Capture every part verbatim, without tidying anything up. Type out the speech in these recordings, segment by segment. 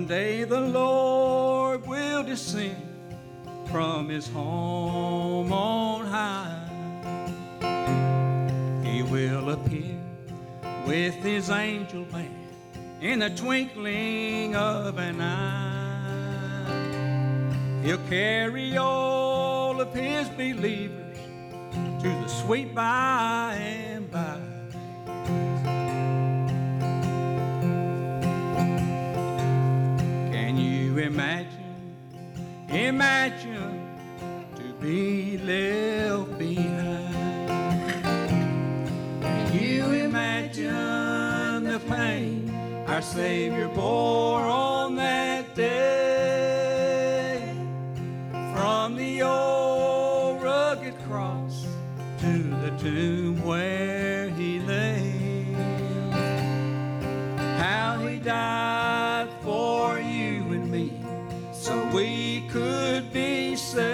One day the Lord will descend from his home on high. He will appear with his angel band in the twinkling of an eye. He'll carry all of his believers to the sweet by and by. Can you imagine, imagine to be left behind? Can you imagine the pain our Savior bore on that day? From the old rugged cross to the tomb where he lay, how he died for you and me so we could be saved.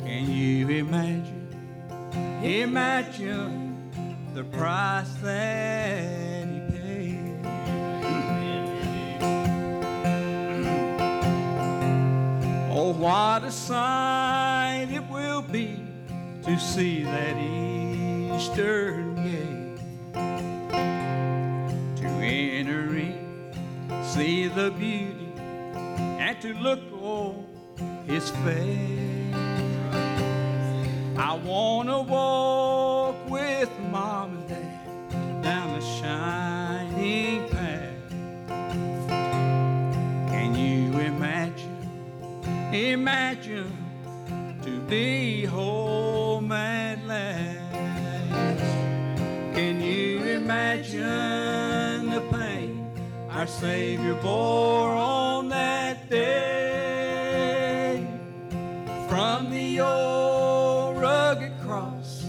Can you imagine, imagine the price that oh, what a sight it will be to see that eastern gate, to enter in, see the beauty, and to look on his face. I want to walk with Mom and Dad down the shining path. Can you imagine? Imagine to be home at last. Can you imagine the pain our Savior bore on that day? From the old rugged cross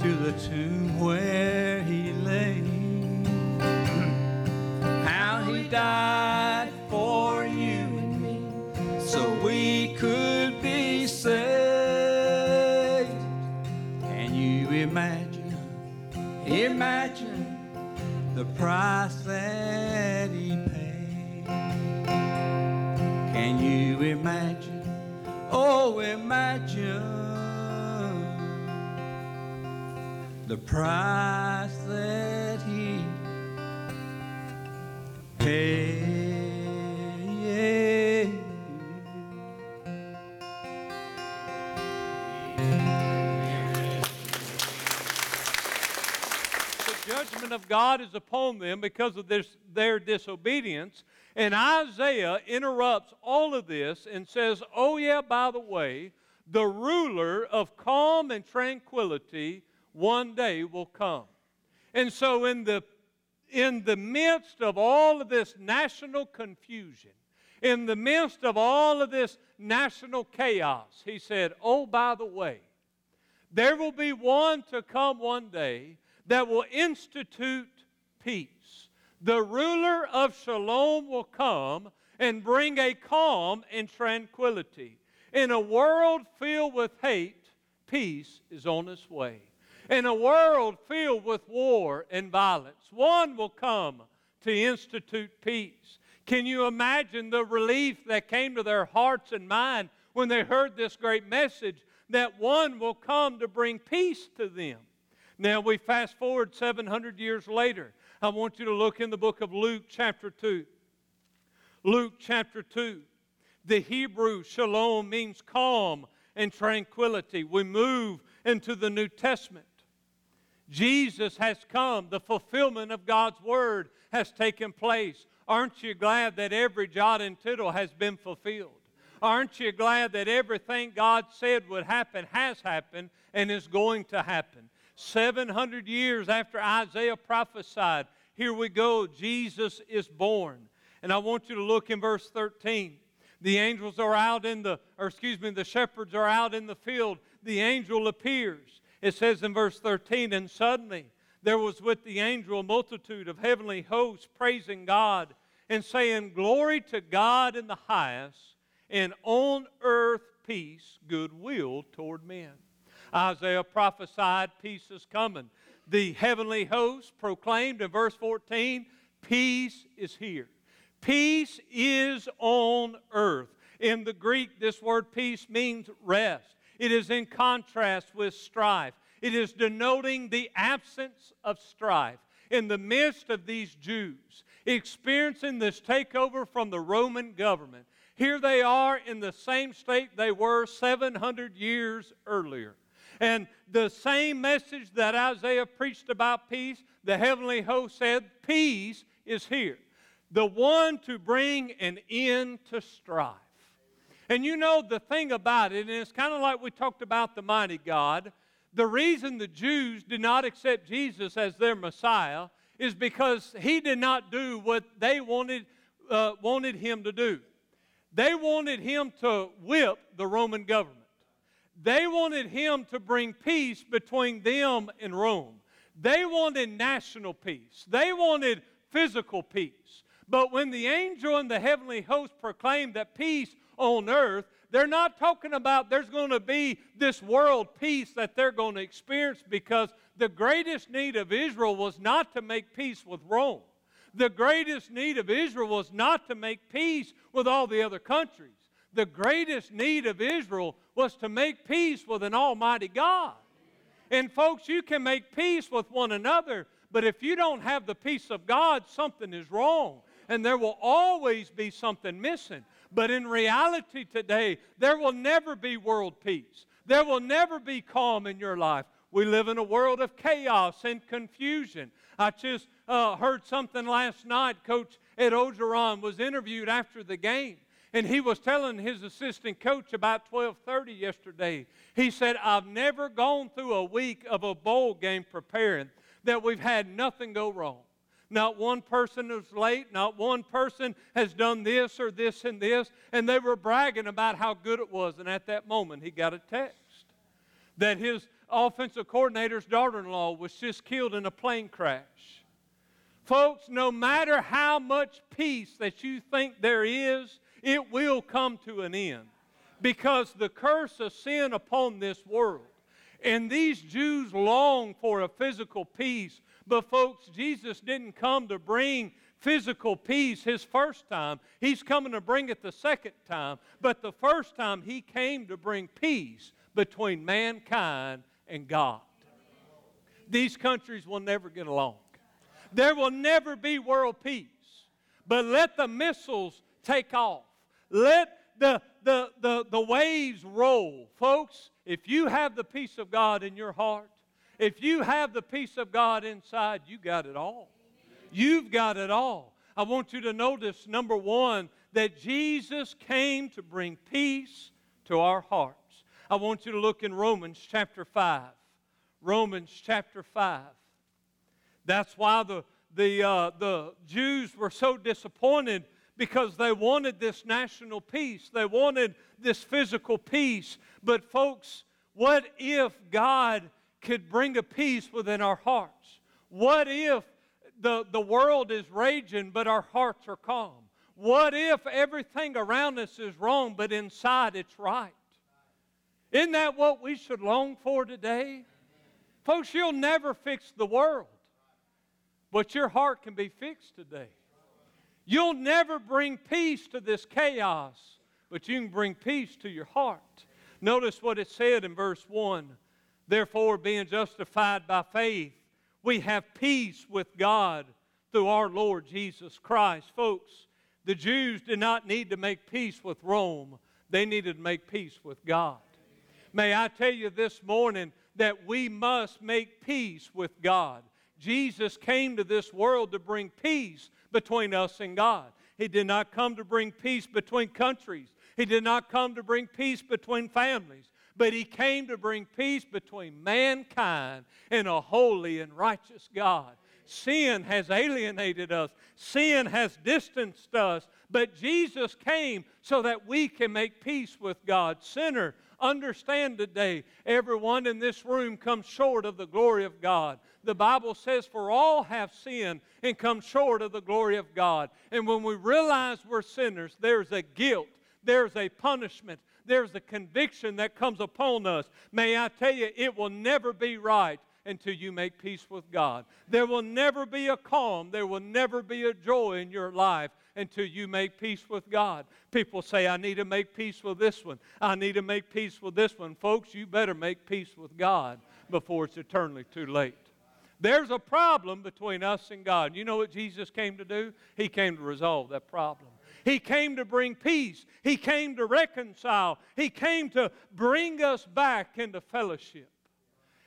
to the tomb where he lay, how he died for you so we could be saved. Can you imagine, imagine the price that he paid? Can you imagine, oh, imagine the price that he paid? Judgment of God is upon them because of this, their disobedience. And Isaiah interrupts all of this and says, oh yeah, by the way, the ruler of calm and tranquility one day will come. And so in the, in the midst of all of this national confusion, in the midst of all of this national chaos, he said, oh, by the way, there will be one to come one day that will institute peace. The ruler of Shalom will come and bring a calm and tranquility. In a world filled with hate, peace is on its way. In a world filled with war and violence, one will come to institute peace. Can you imagine the relief that came to their hearts and mind when they heard this great message that one will come to bring peace to them? Now we fast forward seven hundred years later. I want you to look in the book of Luke chapter two. Luke chapter two. The Hebrew shalom means calm and tranquility. We move into the New Testament. Jesus has come. The fulfillment of God's word has taken place. Aren't you glad that every jot and tittle has been fulfilled? Aren't you glad that everything God said would happen has happened and is going to happen? seven hundred years after Isaiah prophesied, here we go, Jesus is born. And I want you to look in verse thirteen. The angels are out in the, or excuse me, the shepherds are out in the field. The angel appears. It says in verse thirteen, and suddenly there was with the angel a multitude of heavenly hosts praising God and saying, glory to God in the highest, and on earth peace, goodwill toward men. Isaiah prophesied peace is coming. The heavenly host proclaimed in verse fourteen, Peace is here. Peace is on earth. In the Greek, this word peace means rest. It is in contrast with strife. It is denoting the absence of strife. In the midst of these Jews, experiencing this takeover from the Roman government, here they are in the same state they were seven hundred years earlier. And the same message that Isaiah preached about peace, the heavenly host said, peace is here. The one to bring an end to strife. And you know the thing about it, and it's kind of like we talked about the mighty God, the reason the Jews did not accept Jesus as their Messiah is because he did not do what they wanted, uh, wanted him to do. They wanted him to whip the Roman government. They wanted him to bring peace between them and Rome. They wanted national peace. They wanted physical peace. But when the angel and the heavenly host proclaimed that peace on earth, they're not talking about there's going to be this world peace that they're going to experience, because the greatest need of Israel was not to make peace with Rome. The greatest need of Israel was not to make peace with all the other countries. The greatest need of Israel was to make peace with an almighty God. And folks, you can make peace with one another, but if you don't have the peace of God, something is wrong. And there will always be something missing. But in reality today, there will never be world peace. There will never be calm in your life. We live in a world of chaos and confusion. I just uh, heard something last night. Coach Ed Ogeron was interviewed after the game. And he was telling his assistant coach about twelve thirty yesterday. He said, I've never gone through a week of a bowl game preparing that we've had nothing go wrong. Not one person was late. Not one person has done this or this and this. And they were bragging about how good it was. And at that moment, he got a text that his offensive coordinator's daughter-in-law was just killed in a plane crash. Folks, no matter how much peace that you think there is, it will come to an end, because the curse of sin upon this world. And these Jews long for a physical peace. But folks, Jesus didn't come to bring physical peace his first time. He's coming to bring it the second time. But the first time he came to bring peace between mankind and God. These countries will never get along. There will never be world peace. But let the missiles take off. Let the, the, the, the waves roll. Folks, if you have the peace of God in your heart, if you have the peace of God inside, you got it all. Amen. You've got it all. I want you to notice, number one, that Jesus came to bring peace to our hearts. I want you to look in Romans chapter five. Romans chapter five. That's why the, the, uh, the Jews were so disappointed, because they wanted this national peace. They wanted this physical peace. But folks, what if God could bring a peace within our hearts? What if the, the world is raging, but our hearts are calm? What if everything around us is wrong, but inside it's right? Isn't that what we should long for today? Folks, you'll never fix the world, but your heart can be fixed today. You'll never bring peace to this chaos, but you can bring peace to your heart. Notice what it said in verse one. Therefore, being justified by faith, we have peace with God through our Lord Jesus Christ. Folks, the Jews did not need to make peace with Rome. They needed to make peace with God. May I tell you this morning that we must make peace with God. Jesus came to this world to bring peace between us and God. He did not come to bring peace between countries. He did not come to bring peace between families. But he came to bring peace between mankind and a holy and righteous God. Sin has alienated us. Sin has distanced us. But Jesus came so that we can make peace with God. Sinner, understand today, everyone in this room comes short of the glory of God. The Bible says, for all have sinned and come short of the glory of God. And when we realize we're sinners, there's a guilt, there's a punishment, there's a conviction that comes upon us. May I tell you, it will never be right until you make peace with God. There will never be a calm. There will never be a joy in your life until you make peace with God. People say, I need to make peace with this one. I need to make peace with this one. Folks, you better make peace with God before it's eternally too late. There's a problem between us and God. You know what Jesus came to do? He came to resolve that problem. He came to bring peace. He came to reconcile. He came to bring us back into fellowship.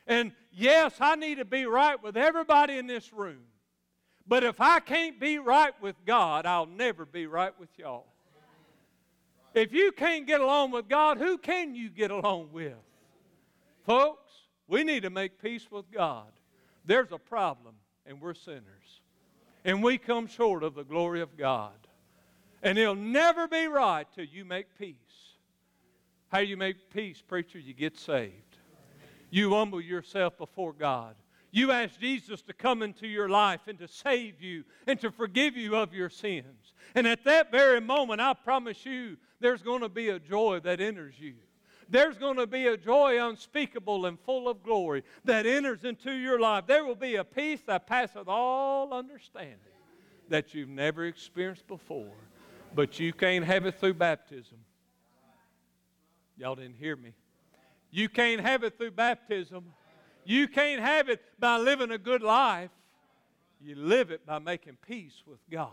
And yes, I need to be right with everybody in this room. But if I can't be right with God, I'll never be right with y'all. If you can't get along with God, who can you get along with? Folks, we need to make peace with God. There's a problem, and we're sinners. And we come short of the glory of God. And it'll never be right till you make peace. How do you make peace, preacher? You get saved. You humble yourself before God. You ask Jesus to come into your life and to save you and to forgive you of your sins. And at that very moment, I promise you, there's going to be a joy that enters you. There's going to be a joy unspeakable and full of glory that enters into your life. There will be a peace that passeth all understanding that you've never experienced before. But you can't have it through baptism. Y'all didn't hear me. You can't have it through baptism. You can't have it by living a good life. You live it by making peace with God.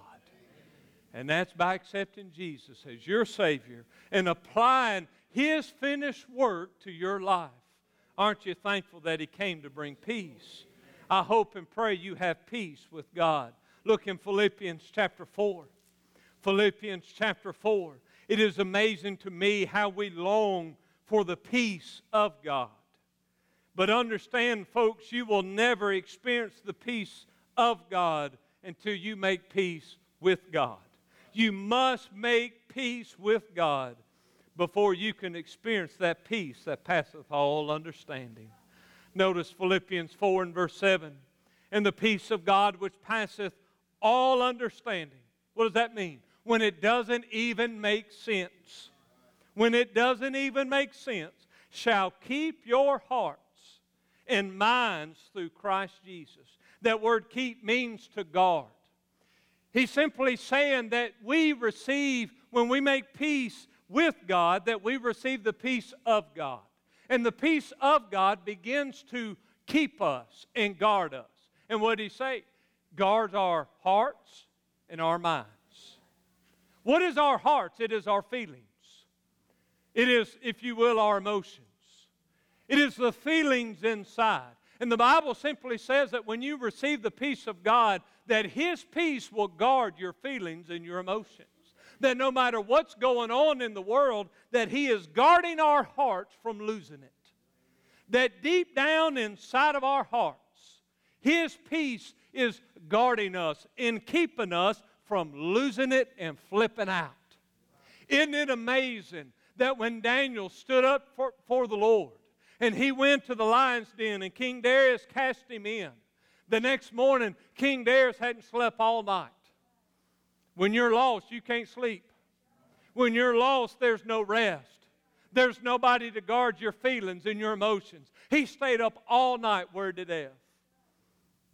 And that's by accepting Jesus as your Savior and applying His finished work to your life. Aren't you thankful that He came to bring peace? I hope and pray you have peace with God. Look in Philippians chapter four. Philippians chapter four. It is amazing to me how we long for the peace of God. But understand, folks, you will never experience the peace of God until you make peace with God. You must make peace with God before you can experience that peace that passeth all understanding. Notice Philippians four and verse seven. And the peace of God which passeth all understanding. What does that mean? When it doesn't even make sense. When it doesn't even make sense. Shall keep your heart and minds through Christ Jesus. That word keep means to guard. He's simply saying that we receive, when we make peace with God, that we receive the peace of God. And the peace of God begins to keep us and guard us. And what did he say? Guards our hearts and our minds. What is our hearts? It is our feelings. It is, if you will, our emotions. It is the feelings inside. And the Bible simply says that when you receive the peace of God, that His peace will guard your feelings and your emotions. That no matter what's going on in the world, that He is guarding our hearts from losing it. That deep down inside of our hearts, His peace is guarding us and keeping us from losing it and flipping out. Isn't it amazing that when Daniel stood up for, for the Lord, and he went to the lion's den, and King Darius cast him in. The next morning, King Darius hadn't slept all night. When you're lost, you can't sleep. When you're lost, there's no rest. There's nobody to guard your feelings and your emotions. He stayed up all night worried to death.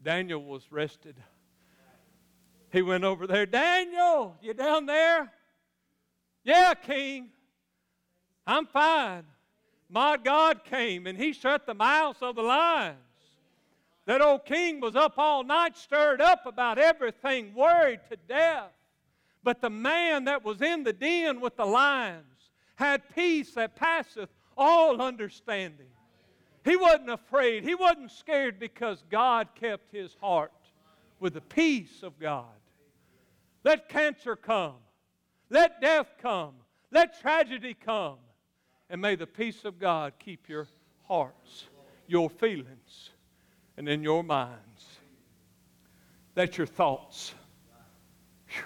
Daniel was rested. He went over there, Daniel, you down there? Yeah, King, I'm fine. My God came, and He shut the mouths of the lions. That old king was up all night, stirred up about everything, worried to death. But the man that was in the den with the lions had peace that passeth all understanding. He wasn't afraid. He wasn't scared because God kept his heart with the peace of God. Let cancer come. Let death come. Let tragedy come. And may the peace of God keep your hearts, your feelings, and in your minds. That's your thoughts. Whew.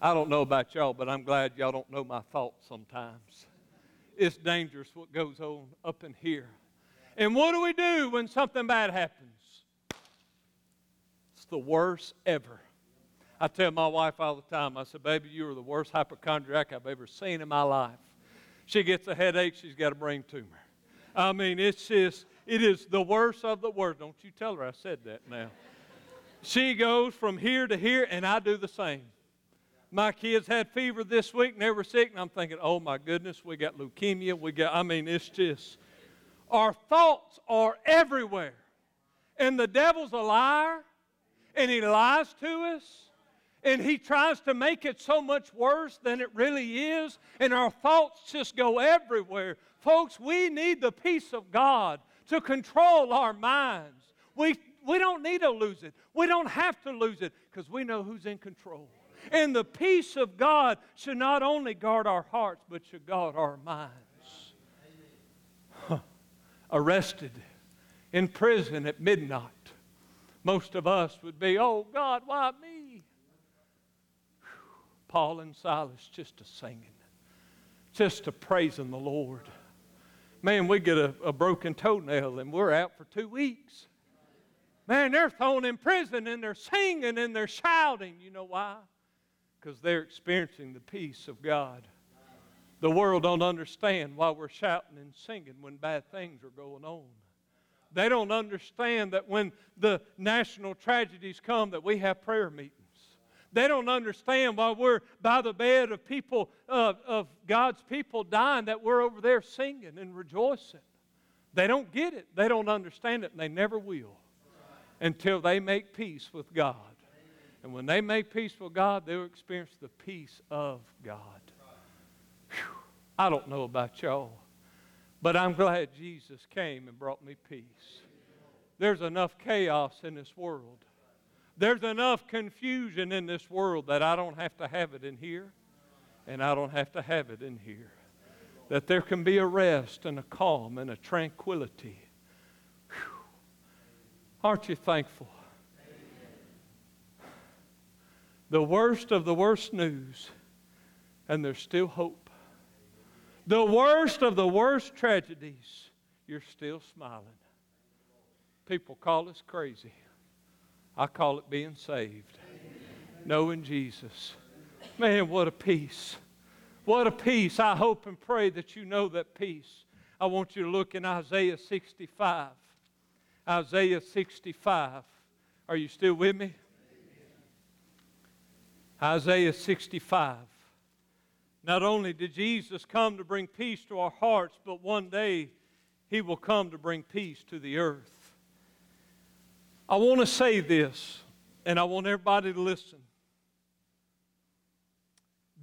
I don't know about y'all, but I'm glad y'all don't know my thoughts sometimes. It's dangerous what goes on up in here. And what do we do when something bad happens? It's the worst ever. I tell my wife all the time, I said, baby, you are the worst hypochondriac I've ever seen in my life. She gets a headache, she's got a brain tumor. I mean, it's just, It is the worst of the worst. Don't you tell her I said that now. She goes from here to here, and I do the same. My kids had fever this week, and they were sick, and I'm thinking, oh, my goodness, we got leukemia. We got, I mean, it's just, our thoughts are everywhere. And the devil's a liar, and he lies to us. And he tries to make it so much worse than it really is. And our thoughts just go everywhere. Folks, we need the peace of God to control our minds. We, we don't need to lose it. We don't have to lose it because we know who's in control. And the peace of God should not only guard our hearts, but should guard our minds. Huh. Arrested in prison at midnight. Most of us would be, oh God, why me? Paul and Silas just a singing, just a praising the Lord. Man, we get a, a broken toenail and we're out for two weeks. Man, they're thrown in prison and they're singing and they're shouting. You know why? Because they're experiencing the peace of God. The world don't understand why we're shouting and singing when bad things are going on. They don't understand that when the national tragedies come that we have prayer meetings. They don't understand why we're by the bed of people, of, of God's people dying, that we're over there singing and rejoicing. They don't get it. They don't understand it, and they never will until they make peace with God. And when they make peace with God, they'll experience the peace of God. Whew. I don't know about y'all, but I'm glad Jesus came and brought me peace. There's enough chaos in this world. There's enough confusion in this world that I don't have to have it in here, and I don't have to have it in here. That there can be a rest and a calm and a tranquility. Whew. Aren't you thankful? Amen. The worst of the worst news, and there's still hope. The worst of the worst tragedies, you're still smiling. People call us crazy. I call it being saved. Amen. Knowing Jesus. Man, what a peace. What a peace. I hope and pray that you know that peace. I want you to look in Isaiah sixty-five. Isaiah sixty-five. Are you still with me? Amen. Isaiah sixty-five. Not only did Jesus come to bring peace to our hearts, but one day he will come to bring peace to the earth. I want to say this, and I want everybody to listen.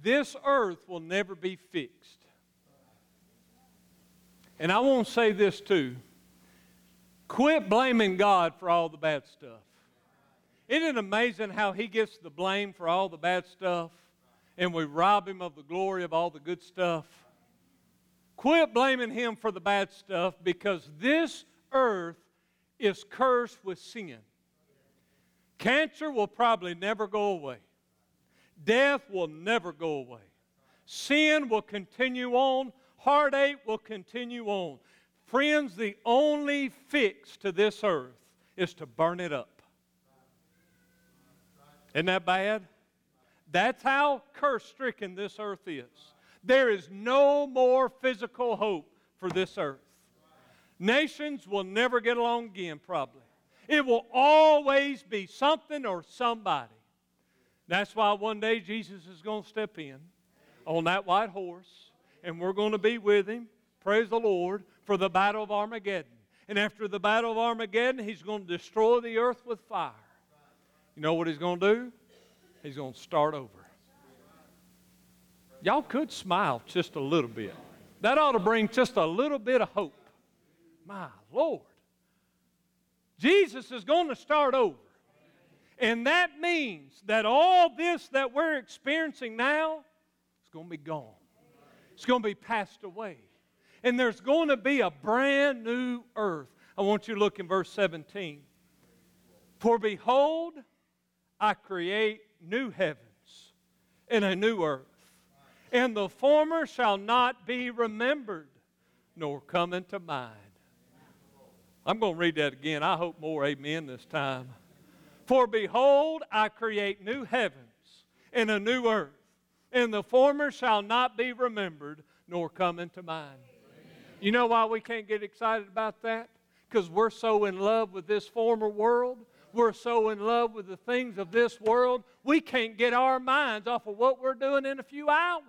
This earth will never be fixed. And I want to say this too. Quit blaming God for all the bad stuff. Isn't it amazing how he gets the blame for all the bad stuff, and we rob him of the glory of all the good stuff? Quit blaming him for the bad stuff, because this earth is cursed with sin. Cancer will probably never go away. Death will never go away. Sin will continue on. Heartache will continue on. Friends, the only fix to this earth is to burn it up. Isn't that bad? That's how curse-stricken this earth is. There is no more physical hope for this earth. Nations will never get along again, probably. It will always be something or somebody. That's why one day Jesus is going to step in on that white horse, and we're going to be with him, praise the Lord, for the battle of Armageddon. And after the battle of Armageddon, he's going to destroy the earth with fire. You know what he's going to do? He's going to start over. Y'all could smile just a little bit. That ought to bring just a little bit of hope. My Lord, Jesus is going to start over. And that means that all this that we're experiencing now is going to be gone. It's going to be passed away. And there's going to be a brand new earth. I want you to look in verse seventeen. For behold, I create new heavens and a new earth, and the former shall not be remembered, nor come into mind. I'm going to read that again. I hope more amen this time. For behold, I create new heavens and a new earth, and the former shall not be remembered, nor come into mind. Amen. You know why we can't get excited about that? because we're so in love with this former world. We're so in love with the things of this world, we can't get our minds off of what we're doing in a few hours.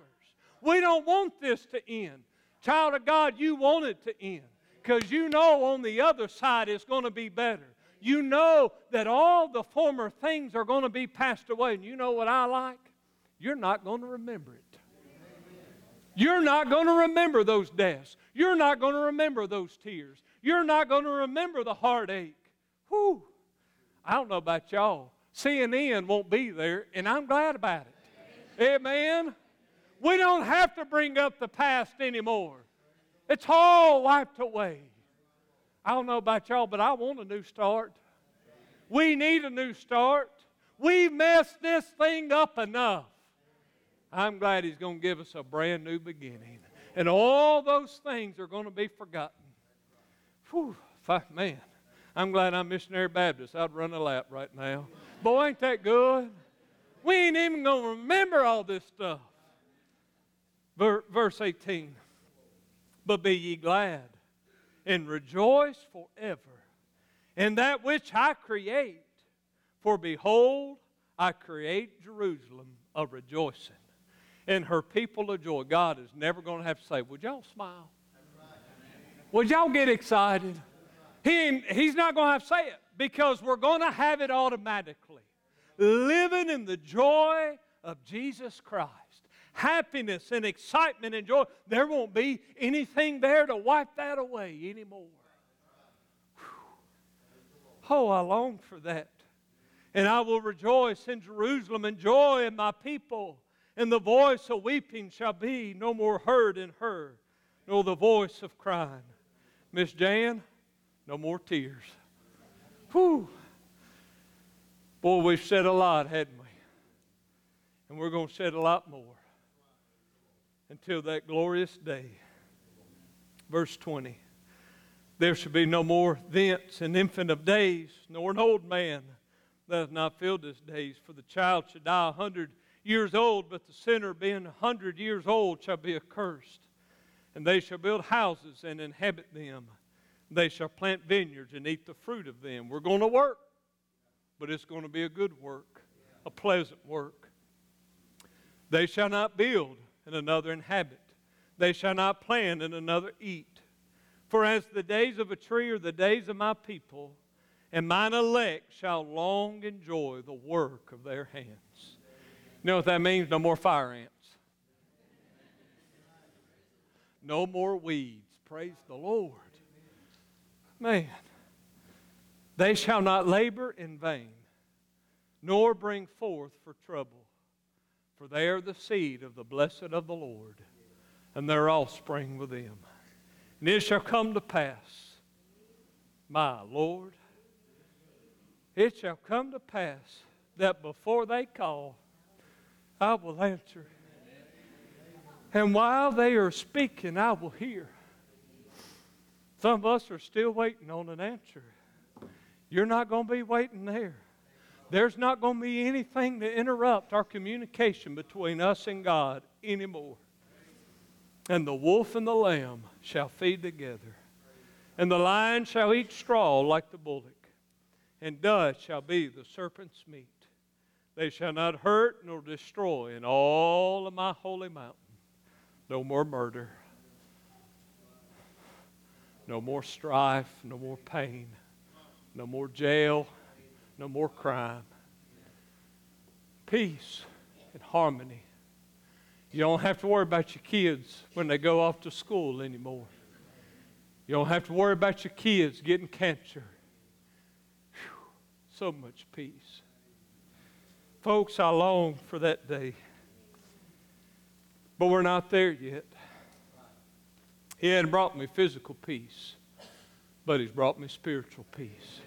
We don't want this to end. Child of God, you want it to end because you know on the other side it's going to be better. You know that all the former things are going to be passed away. And you know what I like? You're not going to remember it. You're not going to remember those deaths. You're not going to remember those tears. You're not going to remember the heartache. Whew. I don't know about y'all. C N N won't be there, and I'm glad about it. Amen? We don't have to bring up the past anymore. It's all wiped away. I don't know about y'all, but I want a new start. We need a new start. We messed this thing up enough. I'm glad He's going to give us a brand new beginning. And all those things are going to be forgotten. Whew, man, I'm glad I'm Missionary Baptist. I'd run a lap right now. Boy, ain't that good? We ain't even going to remember all this stuff. Verse eighteen, but be ye glad and rejoice forever in that which I create. For behold, I create Jerusalem a rejoicing, and her people of joy. God is never going to have to say, would y'all smile? Would y'all get excited? He he's not going to have to say it because we're going to have it automatically. Living in the joy of Jesus Christ. Happiness and excitement and joy. There won't be anything there to wipe that away anymore. Whew. Oh, I long for that. And I will rejoice in Jerusalem and joy in my people. And the voice of weeping shall be no more heard in her, nor the voice of crying. Miss Jan, no more tears. Whew. Boy, we've said a lot, hadn't we? And we're going to said a lot more until that glorious day. Verse twenty. There shall be no more thence an infant of days, nor an old man that hath not filled his days. For the child shall die a hundred years old, but the sinner being a hundred years old shall be accursed. And they shall build houses and inhabit them. They shall plant vineyards and eat the fruit of them. We're going to work, but it's going to be a good work, a pleasant work. They shall not build, and another inhabit. They shall not plant, and another eat. For as the days of a tree are the days of my people, and mine elect shall long enjoy the work of their hands. You know what that means? No more fire ants. No more weeds. Praise the Lord. Man, they shall not labor in vain, nor bring forth for trouble. For they are the seed of the blessed of the Lord, and their offspring with them. And it shall come to pass, my Lord, it shall come to pass that before they call, I will answer. And while they are speaking, I will hear. Some of us are still waiting on an answer. You're not going to be waiting there. There's not going to be anything to interrupt our communication between us and God anymore. And the wolf and the lamb shall feed together. And the lion shall eat straw like the bullock. And dust shall be the serpent's meat. They shall not hurt nor destroy in all of my holy mountain. No more murder. No more strife, no more pain, no more jail, no more crime. Peace and harmony. You don't have to worry about your kids when they go off to school anymore. You don't have to worry about your kids getting cancer. Whew, so much peace. Folks, I long for that day. But we're not there yet. He hadn't brought me physical peace, but He's brought me spiritual peace.